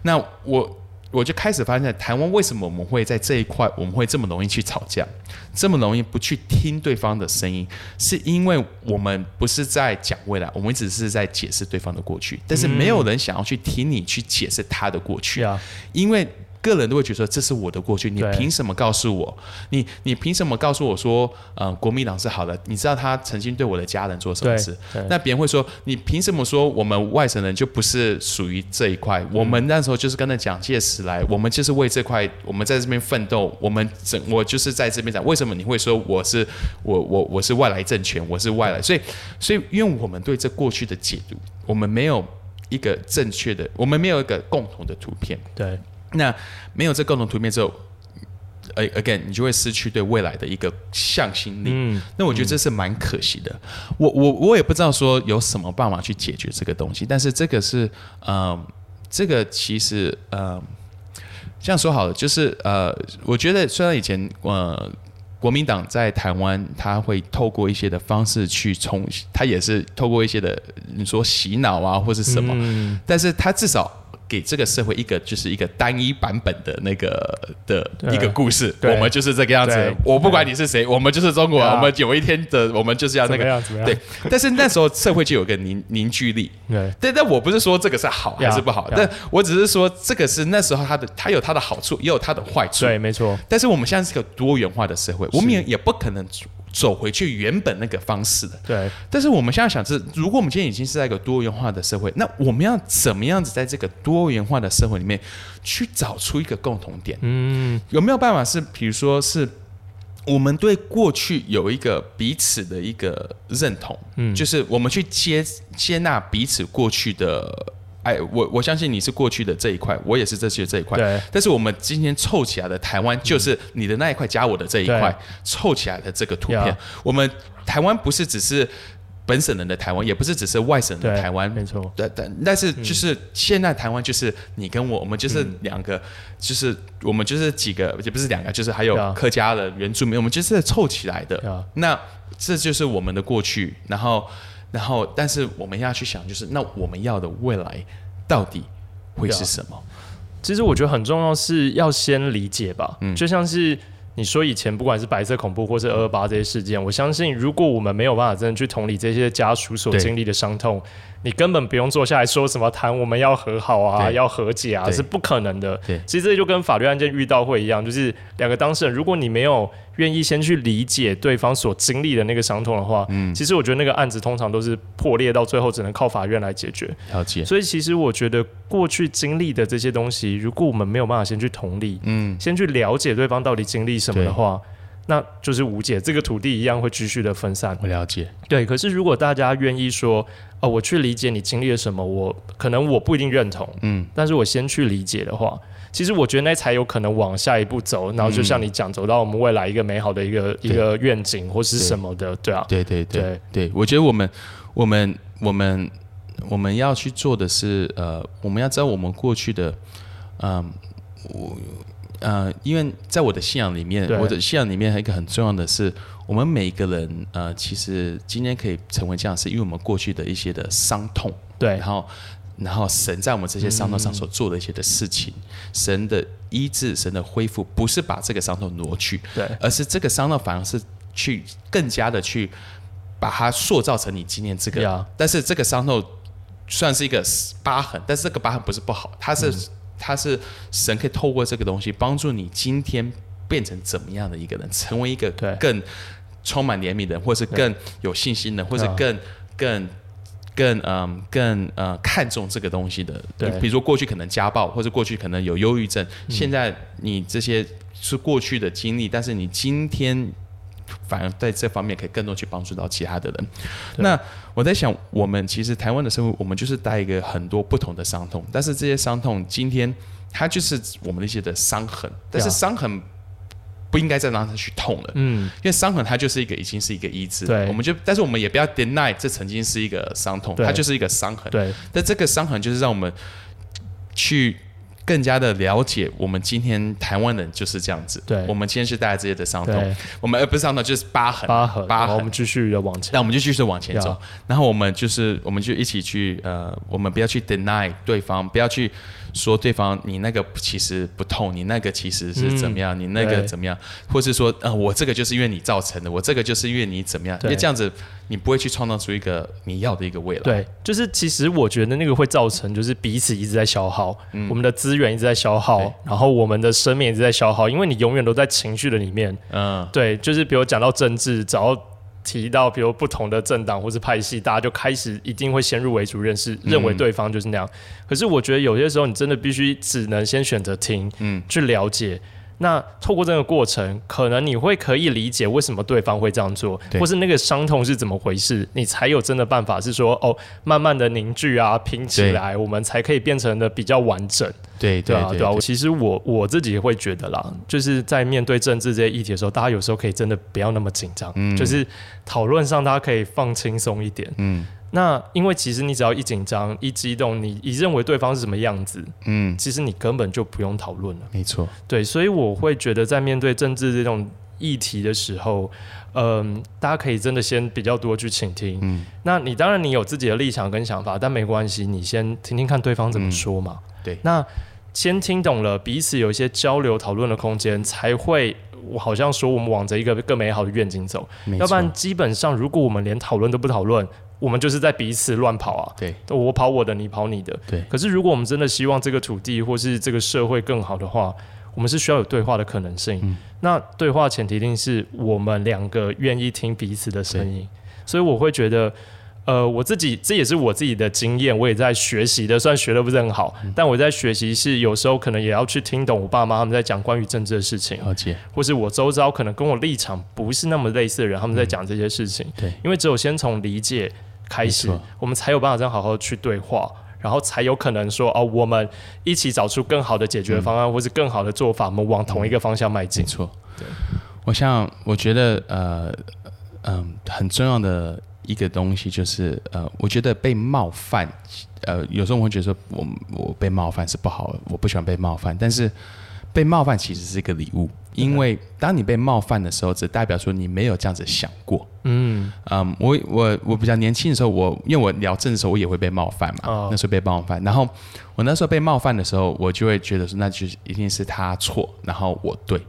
那我。我就开始发现，台湾为什么我们会在这一块，我们会这么容易去吵架，这么容易不去听对方的声音，是因为我们不是在讲未来，我们只是在解释对方的过去，但是没有人想要去听你去解释他的过去，嗯，因为个人都会觉得说这是我的过去，你凭什么告诉我？你你凭什么告诉我说，呃，国民党是好的？你知道他曾经对我的家人做什么事？那别人会说，你凭什么说我们外省人就不是属于这一块？嗯，我们那时候就是跟着蒋介石来，我们就是为这块，我们在这边奋斗，我们整我就是在这边讲，为什么你会说我是我我我是外来政权，我是外来？所以所以因为我们对这过去的解读，我们没有一个正确的，我们没有一个共同的图片。对。那没有这共同图片之后 ，again， 你就会失去对未来的一个向心力。嗯，那我觉得这是蛮可惜的。嗯，我我我也不知道说有什么办法去解决这个东西，但是这个是，呃，这个其实，呃，这样说好了，就是呃，我觉得虽然以前，呃。国民党在台湾，他会透过一些的方式去冲，他也是透过一些的你说洗脑啊，或是什么，嗯，但是他至少给这个社会一个就是一个单一版本的那个的一个故事，我们就是这个样子，我不管你是谁，我们就是中国、啊、我们有一天的我们就是要那个对，但是那时候社会就有个 凝, 凝聚力对，但但我不是说这个是好还是不好，但我只是说这个是那时候它的它有它的好处也有它的坏处，对没错，但是我们现在是个多元化的社会，我们也不可能走回去原本那个方式的，对，但是我们现在想是如果我们今天已经是在一个多元化的社会，那我们要怎么样子在这个多元化的社会里面去找出一个共同点，嗯，有没有办法是比如说是我们对过去有一个彼此的一个认同、嗯、就是我们去 接, 接纳彼此过去的哎，我我相信你是过去的这一块，我也是这些这一块，但是我们今天凑起来的台湾就是你的那一块加我的这一块凑起来的这个图片、yeah. 我们台湾不是只是本省人的台湾，也不是只是外省人的台湾，没错，但是就是现在台湾就是你跟我，我们就是两个、嗯、就是我们就是几个，也不是两个，就是还有客家的原住民，我们就是凑起来的，那这就是我们的过去，然后然后但是我们要去想就是那我们要的未来到底会是什么，其实我觉得很重要是要先理解吧、嗯、就像是你说以前不管是白色恐怖或是二二八这些事件，我相信如果我们没有办法真的去同理这些家属所经历的伤痛，你根本不用坐下来说什么谈我们要和好啊要和解啊，是不可能的，其实这就跟法律案件遇到会一样，就是两个当事人如果你没有愿意先去理解对方所经历的那个伤痛的话、嗯、其实我觉得那个案子通常都是破裂到最后只能靠法院来解决，了解，所以其实我觉得过去经历的这些东西如果我们没有办法先去同理、嗯、先去了解对方到底经历什么的话，那就是无解，这个土地一样会继续的分散，我了解，对，可是如果大家愿意说、哦、我去理解你经历了什么，我可能我不一定认同、嗯、但是我先去理解的话，其实我觉得那才有可能往下一步走，然后就像你讲、嗯、走到我们未来一个美好的一个一个愿景或是什么的， 对, 对啊对对对 对, 对, 对，我觉得我们我们我们我们要去做的是呃我们要知道我们过去的嗯、呃、我呃因为在我的信仰里面，我的信仰里面还有一个很重要的是我们每一个人呃其实今天可以成为这样是因为我们过去的一些的伤痛，对，然后然后神在我们这些伤痛上所做的一些的事情、嗯、神的医治神的恢复不是把这个伤痛挪去，对，而是这个伤痛反而是去更加的去把它塑造成你今天这个、yeah. 但是这个伤痛算是一个疤痕，但是这个疤痕不是不好，它是、嗯、它是神可以透过这个东西帮助你今天变成怎么样的一个人，成为一个更充满怜悯的人，或是更有信心的人，或是更、yeah. 更更嗯更呃看重这个东西的，对，比如说过去可能家暴，或者过去可能有忧郁症、嗯，现在你这些是过去的经历，但是你今天反而在这方面可以更多去帮助到其他的人。那我在想，我们其实台湾的生活，我们就是带一个很多不同的伤痛，但是这些伤痛今天它就是我们那些的伤痕，但是伤痕不应该再让他去痛了，嗯，因为伤痕它就是一个已经是一个医治，对，我们就但是我们也不要 deny 这曾经是一个伤痛，它就是一个伤痕，对，但这个伤痕就是让我们去更加的了解我们今天台湾人就是这样子，对，我们今天是带来这些的伤痛，我们而不是伤痛就是疤痕，疤痕，疤痕，我们继续的往前，那我们就继续往前走，然后我们就是我们就一起去呃，我们不要去 deny 对方，不要去说对方你那个其实不痛，你那个其实是怎么样、嗯、你那个怎么样，或是说、呃、我这个就是因为你造成的，我这个就是因为你怎么样，因为这样子你不会去创造出一个你要的一个未来，对，就是其实我觉得那个会造成就是彼此一直在消耗、嗯、我们的资源一直在消耗，然后我们的生命一直在消耗，因为你永远都在情绪的里面，嗯，对，就是比如讲到政治，只要提到比如不同的政党或是派系，大家就开始一定会先入为主认识，认为对方就是那样、嗯、可是我觉得有些时候你真的必须只能先选择听、嗯、去了解，那透过这个过程可能你会可以理解为什么对方会这样做，或是那个伤痛是怎么回事，你才有真的办法是说哦，慢慢的凝聚啊拼起来，我们才可以变成的比较完整，对对 啊, 对啊，其实我我自己会觉得啦，就是在面对政治这些议题的时候，大家有时候可以真的不要那么紧张、嗯、就是讨论上大家可以放轻松一点，嗯，那因为其实你只要一紧张一激动，你一认为对方是什么样子，嗯，其实你根本就不用讨论了，没错，对，所以我会觉得在面对政治这种议题的时候，嗯，大家可以真的先比较多去倾听。嗯，那你当然你有自己的立场跟想法，但没关系，你先听听看对方怎么说嘛。嗯，对，那先听懂了，彼此有一些交流讨论的空间，才会我好像说我们往着一个更美好的愿景走。要不然基本上如果我们连讨论都不讨论，我们就是在彼此乱跑啊。对，我跑我的，你跑你的。对，可是如果我们真的希望这个土地或是这个社会更好的话，我们是需要有对话的可能性。嗯，那对话前提一定是我们两个愿意听彼此的声音。所以我会觉得呃，我自己这也是我自己的经验，我也在学习的，虽然学的不是很好，嗯，但我在学习是有时候可能也要去听懂我爸妈他们在讲关于政治的事情，了解，或是我周遭可能跟我立场不是那么类似的人，他们在讲这些事情，嗯，对，因为只有先从理解开始，我们才有办法这样好好去对话，然后才有可能说哦，我们一起找出更好的解决方案，嗯，或是更好的做法，我们往同一个方向迈进。没错，对，我想我觉得呃嗯、呃、很重要的一个东西就是呃，我觉得被冒犯，呃，有时候我会觉得说我我被冒犯是不好的，我不喜欢被冒犯。但是被冒犯其实是一个礼物，因为当你被冒犯的时候，只代表说你没有这样子想过。嗯嗯，我我我比较年轻的时候，我因为我聊政治的时候，我也会被冒犯嘛，哦，那时候被冒犯。然后我那时候被冒犯的时候，我就会觉得说，那就一定是他错，然后我对。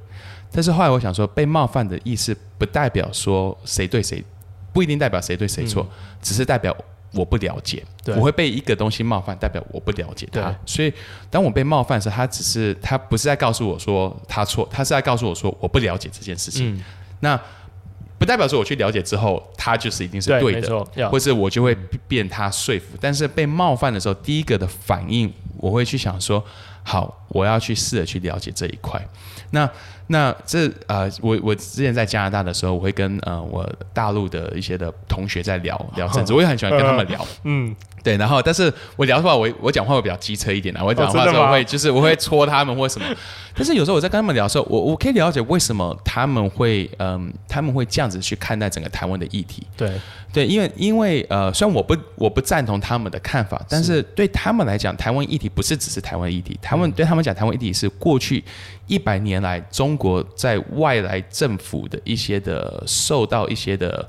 但是后来我想说，被冒犯的意思不代表说谁对谁。不一定代表谁对谁错，嗯，只是代表我不了解。我会被一个东西冒犯，代表我不了解它。所以当我被冒犯的时候，他只是他不是在告诉我说他错，他是在告诉我说我不了解这件事情。嗯，那不代表说我去了解之后，他就是一定是对的，对，或是我就会变他说服。嗯，但是被冒犯的时候，第一个的反应，我会去想说，好，我要去试着去了解这一块。那那这呃，我我之前在加拿大的时候，我会跟呃我大陆的一些的同学在聊聊政治，我也很喜欢跟他们聊，嗯，对。然后，但是我聊的话，我我讲话会比较机车一点啊，我讲话的时候会，哦，就是我会戳他们或什么。但是有时候我在跟他们聊的时候，我我可以了解为什么他们会嗯他们会这样子去看待整个台湾的议题。对对，因为因为呃，虽然我不我不赞同他们的看法，但是对他们来讲，台湾议题不是只是台湾议题，台湾，嗯，对他们讲，台湾议题是过去一百年来中国在外来政府的一些的受到一些的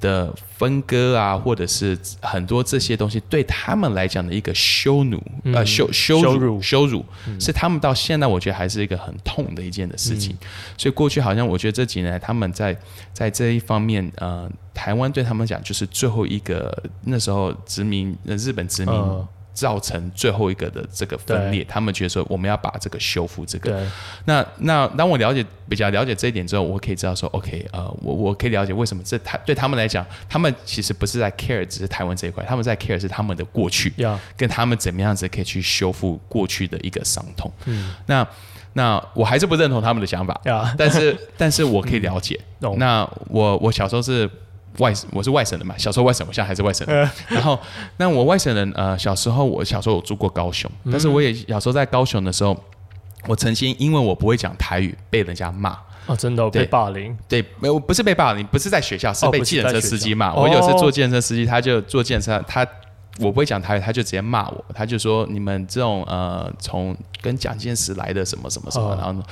的分割啊，或者是很多这些东西对他们来讲的一个羞辱，嗯，呃羞羞辱羞辱，羞辱，嗯，是他们到现在我觉得还是一个很痛的一件的事情。嗯，所以过去好像我觉得这几年来他们在在这一方面，呃，台湾对他们讲就是最后一个那时候殖民日本殖民。呃造成最后一个的这个分裂，他们觉得说我们要把这个修复这个。那那当我了解比较了解这一点之后，我可以知道说 ，OK， 呃，我我可以了解为什么这台对他们来讲，他们其实不是在 care 只是台湾这一块，他们在 care 是他们的过去， yeah. 跟他们怎么样子可以去修复过去的一个伤痛。嗯，那那我还是不认同他们的想法， yeah. 但是但是我可以了解。嗯，那我我小时候是。外我是外省人嘛，小时候外省，我现在还是外省人。然后，那我外省人，呃，小时候我小时候我住过高雄，但是我也小时候在高雄的时候，我曾经因为我不会讲台语被人家骂。哦，真的，哦，被霸凌？对，没有，不是被霸凌，不是在学校，是被计程车司机骂。哦，我有次坐计程车司机，他就坐计程车，他我不会讲台语，他就直接骂我，他就说你们这种呃从跟蒋介石来的什么什么什么，哦，然后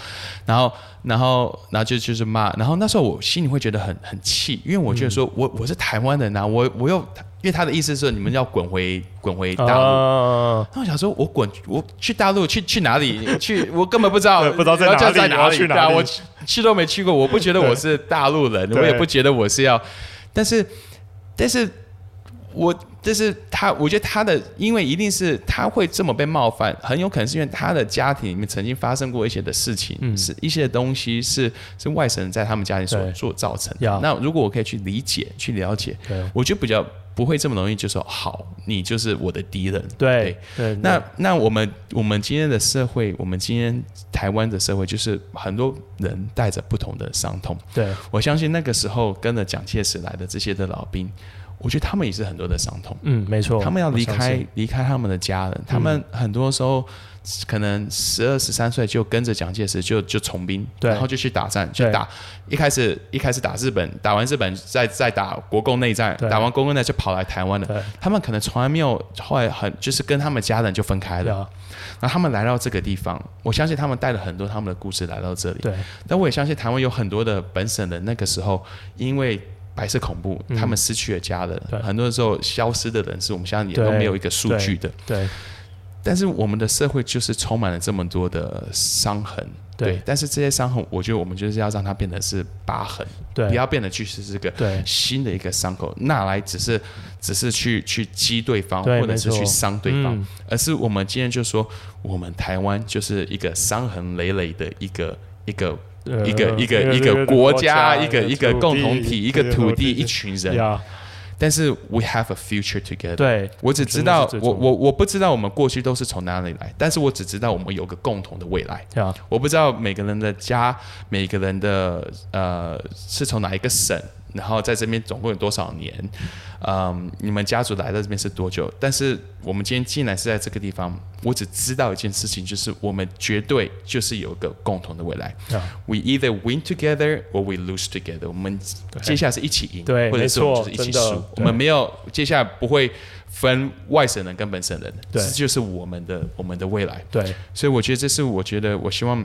然后然后然后就就是骂，然后那时候我心里会觉得很很气，因为我觉得说，嗯，我我是台湾人啊，我我又因为他的意思是你们要滚回滚回大陆，哦，那我想说我滚我去大陆去去哪里去，我根本不知道不知道在哪里，在哪里，对啊，我去都没去过，我不觉得我是大陆人，我也不觉得我是要，但是但是我。但是他，我觉得他的，因为一定是他会这么被冒犯，很有可能是因为他的家庭里面曾经发生过一些的事情，嗯，是一些东西是是外省人在他们家庭所做造成的。那如果我可以去理解、去了解，我就比较不会这么容易就说好，你就是我的敌人。对 对, 对，那那我们我们今天的社会，我们今天台湾的社会，就是很多人带着不同的伤痛。对，我相信那个时候跟着蒋介石来的这些的老兵。我觉得他们也是很多的伤痛，嗯，没错，他们要离开离开他们的家人，他们很多时候可能十二十三岁就跟着蒋介石就就从兵，然后就去打仗，去打一开始一开始打日本，打完日本再再打国共内战，打完国共内战就跑来台湾了，他们可能从来没有后来很就是跟他们家人就分开了，那他们来到这个地方，我相信他们带了很多他们的故事来到这里。对。但我也相信台湾有很多的本省人，那个时候因为白色恐怖，嗯、他们失去了家人，很多时候消失的人是我们现在也都没有一个数据的。对。对对，但是我们的社会就是充满了这么多的伤痕， 对， 对，但是这些伤痕我觉得我们就是要让它变得是疤痕，对，不要变得去是这个新的一个伤口，那来只是只是去去击对方，对，或者是去伤对方、嗯、而是我们今天就说我们台湾就是一个伤痕累累的一个一个一个一个一个国家，一个一个共同体，一个土地，一群人，但是 we have a future together。 对，我只知道我我我不知道我们过去都是从哪里来，但是我只知道我们有个共同的未来。对啊，我不知道每个人的家，每个人的呃是从哪一个省，然后在这边总共有多少年，嗯，你们家族来到这边是多久？但是我们今天既然是在这个地方，我只知道一件事情，就是我们绝对就是有一个共同的未来。Yeah. We either win together or we lose together。我们接下来是一起赢，或者是我们就是一起输。我们没有接下来不会分外省人跟本省人，这就是我们的我们的未来。对，所以我觉得这是我觉得我希望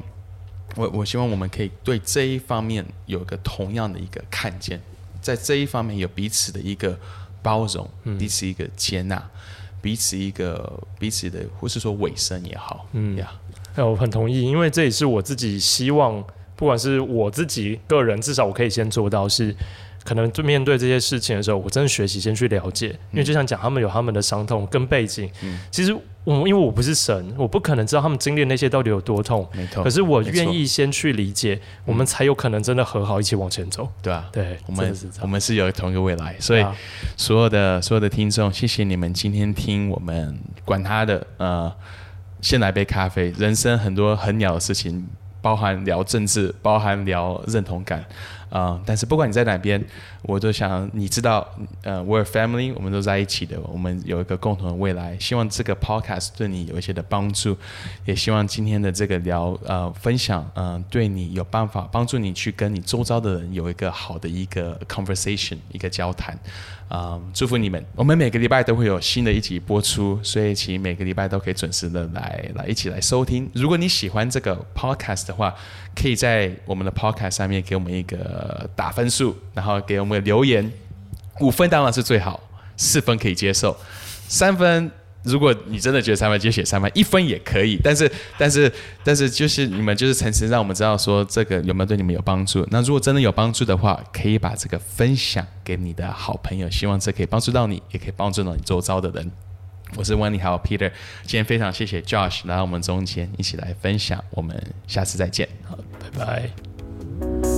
我我希望我们可以对这一方面有一个同样的一个看见。在这一方面有彼此的一个包容，彼此一个接纳、嗯、彼此一个彼此的或是说委身也好、嗯 yeah 哎、我很同意，因为这也是我自己希望，不管是我自己个人至少我可以先做到，是可能面对这些事情的时候我真的学习先去了解，因为就像讲他们有他们的伤痛跟背景、嗯、其实我因为我不是神，我不可能知道他们经历那些到底有多痛，可是我愿意先去理解，我们才有可能真的和好一起往前走。对啊，对，我们我们是有同一个未来，所以、啊、所有的所有的听众，谢谢你们今天听我们管他的呃，先来杯咖啡，人生很多很鸟的事情，包含聊政治，包含聊认同感。嗯、但是不管你在哪边，我都想你知道，呃 ，we're family， 我们都在一起的，我们有一个共同的未来。希望这个 podcast 对你有一些的帮助，也希望今天的这个聊呃分享，嗯、呃，对你有办法帮助你去跟你周遭的人有一个好的一个 conversation， 一个交谈。嗯，祝福你们。我们每个礼拜都会有新的一集播出，所以请每个礼拜都可以准时的来来一起来收听。如果你喜欢这个 podcast 的话，可以在我们的 podcast 上面给我们一个打分数，然后给我们留言。五分当然是最好，四分可以接受，三分如果你真的觉得三分就写三分，一分也可以。但是但是但是就是你们就是诚实让我们知道说这个有没有对你们有帮助。那如果真的有帮助的话，可以把这个分享给你的好朋友，希望这可以帮助到你，也可以帮助到你周遭的人。我是 Wendy， 还有 Peter， 今天非常谢谢 Josh 来到我们中间一起来分享，我们下次再见。好，拜拜。